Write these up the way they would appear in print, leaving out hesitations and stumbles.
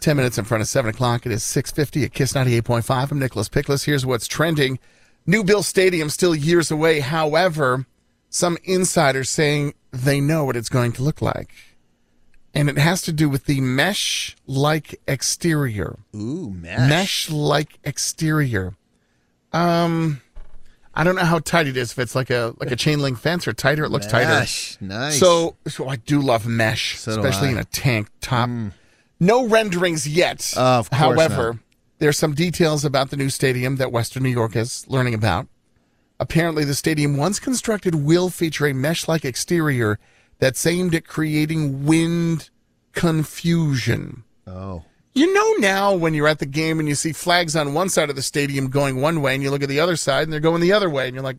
10 minutes in front of 7 o'clock. It is 6:50 at KISS 98.5. I'm Nicholas Pickles. Here's what's trending. New Bill Stadium still years away. However, some insiders saying they know what it's going to look like. And it has to do with the mesh-like exterior. Ooh, mesh. Mesh-like exterior. I don't know how tight it is. If it's like a chain link fence or tighter, it looks tighter. Mesh, nice. So I do love mesh, especially in a tank top. Mm. No renderings yet. Of course However, not. There's some details about the new stadium that Western New York is learning about. Apparently, the stadium once constructed will feature a mesh-like exterior that's aimed at creating wind confusion. Oh. You know now when you're at the game and you see flags on one side of the stadium going one way and you look at the other side and they're going the other way and you're like,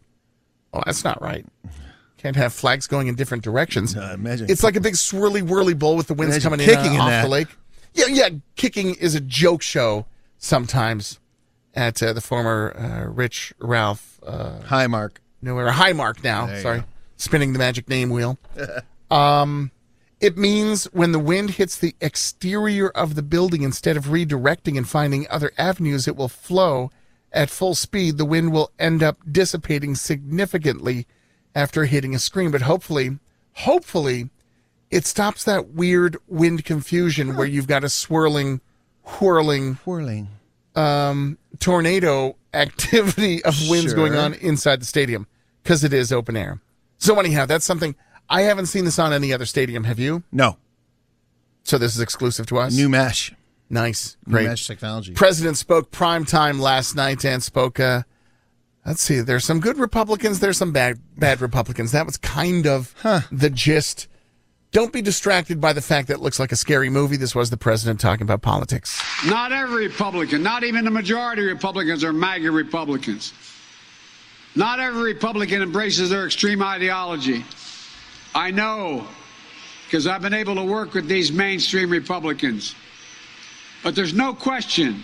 oh, that's not right. Can't have flags going in different directions. Imagine it's like a big swirly-whirly bowl with the winds coming in off the lake. Yeah, kicking is a joke show sometimes at the former Rich Ralph. Highmark. New Era. Highmark now, sorry. Go. Spinning the magic name wheel. It means when the wind hits the exterior of the building, instead of redirecting and finding other avenues, it will flow at full speed. The wind will end up dissipating significantly after hitting a screen. But hopefully, it stops that weird wind confusion where you've got a swirling, whirling, tornado activity of winds going on inside the stadium because it is open air. So anyhow, that's something. I haven't seen this on any other stadium. Have you? No. So this is exclusive to us? New mesh. Nice. Great. New mesh technology. President spoke primetime last night and spoke, let's see, there's some good Republicans, there's some bad Republicans. That was kind of the gist. Don't be distracted by the fact that it looks like a scary movie. This was the president talking about politics. Not every Republican, not even the majority of Republicans are MAGA Republicans. Not every Republican embraces their extreme ideology. I know, because I've been able to work with these mainstream Republicans. But there's no question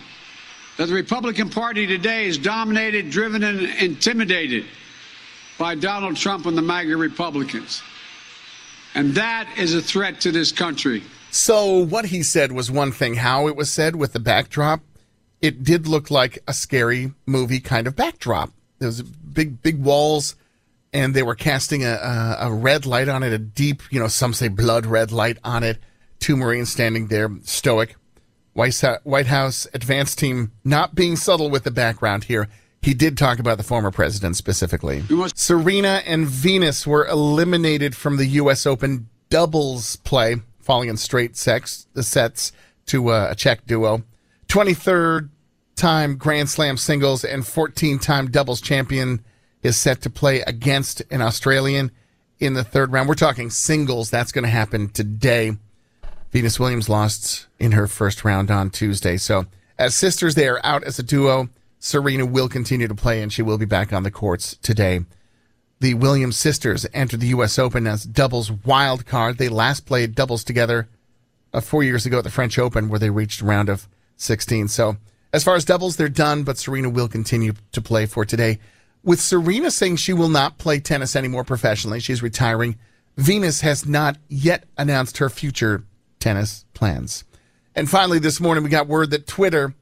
that the Republican Party today is dominated, driven, and intimidated by Donald Trump and the MAGA Republicans. And that is a threat to this country. So what he said was one thing. How it was said with the backdrop, it did look like a scary movie kind of backdrop. There was big walls, and they were casting a red light on it, a deep, some say blood red light on it. Two Marines standing there, stoic. White House advance team not being subtle with the background here. He did talk about the former president specifically. Serena and Venus were eliminated from the U.S. Open doubles play, falling in straight sets to a Czech duo. 23rd time Grand Slam singles and 14-time doubles champion is set to play against an Australian in the third round. We're talking singles. That's going to happen today. Venus Williams lost in her first round on Tuesday. So as sisters, they are out as a duo. Serena will continue to play, and she will be back on the courts today. The Williams sisters entered the U.S. Open as doubles wild card. They last played doubles together 4 years ago at the French Open, where they reached a round of 16. So as far as doubles, they're done, but Serena will continue to play for today. With Serena saying she will not play tennis anymore professionally, she's retiring. Venus has not yet announced her future tennis plans. And finally, this morning, we got word that Twitter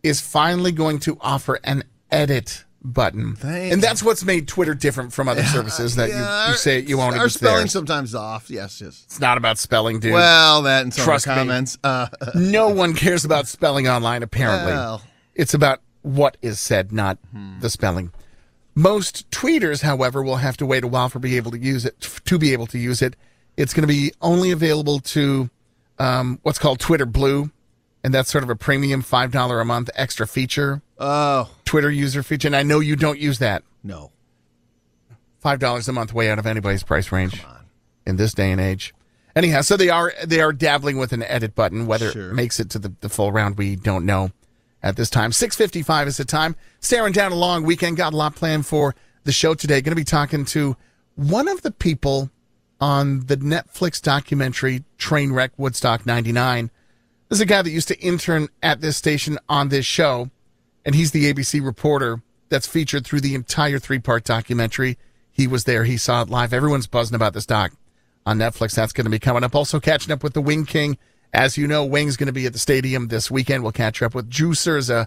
is finally going to offer an edit button. Thanks. And that's what's made Twitter different from other services that you say you own it. Our spelling sometimes off. Yes. It's not about spelling, dude. Well, that and some Trust comments. No one cares about spelling online, apparently. Well. It's about what is said, not the spelling. Most tweeters, however, will have to wait a while for be able to use it. It's going to be only available to what's called Twitter Blue, and that's sort of a premium $5 a month extra feature. Oh. Twitter user feature, and I know you don't use that. No. $5 a month, way out of anybody's price range in this day and age. Anyhow, so they are dabbling with an edit button. Whether it makes it to the full round, we don't know at this time. 6:55 is the time. Staring down a long weekend. Got a lot planned for the show today. Going to be talking to one of the people on the Netflix documentary Trainwreck Woodstock 99. This is a guy that used to intern at this station on this show, and he's the ABC reporter that's featured through the entire three-part documentary. He was there. He saw it live. Everyone's buzzing about this doc on Netflix. That's going to be coming up. Also catching up with the Wing King. As you know, Wing's going to be at the stadium this weekend. We'll catch up with Drew Cerza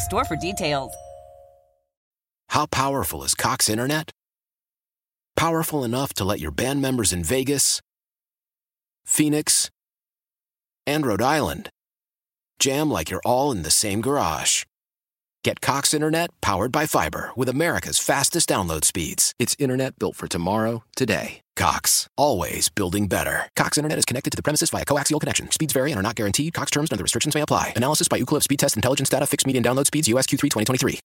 store for details. How powerful is Cox Internet? Powerful enough to let your band members in Vegas, Phoenix, and Rhode Island jam like you're all in the same garage. Get Cox Internet powered by fiber with America's fastest download speeds. It's internet built for tomorrow, today. Cox, always building better. Cox Internet is connected to the premises via coaxial connection. Speeds vary and are not guaranteed. Cox terms and other restrictions may apply. Analysis by Ookla speed test intelligence data. Fixed median download speeds. US Q3 2023.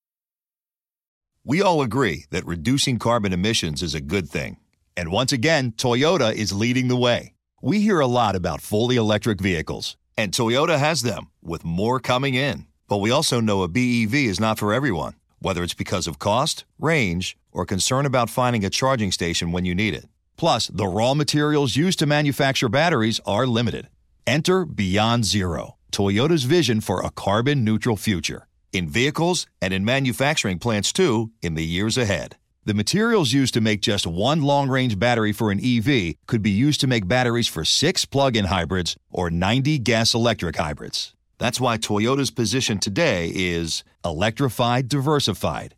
We all agree that reducing carbon emissions is a good thing. And once again, Toyota is leading the way. We hear a lot about fully electric vehicles, and Toyota has them, with more coming in. But we also know a BEV is not for everyone, whether it's because of cost, range, or concern about finding a charging station when you need it. Plus, the raw materials used to manufacture batteries are limited. Enter Beyond Zero, Toyota's vision for a carbon-neutral future, in vehicles and in manufacturing plants, too, in the years ahead. The materials used to make just one long-range battery for an EV could be used to make batteries for 6 plug-in hybrids or 90 gas-electric hybrids. That's why Toyota's position today is electrified, diversified,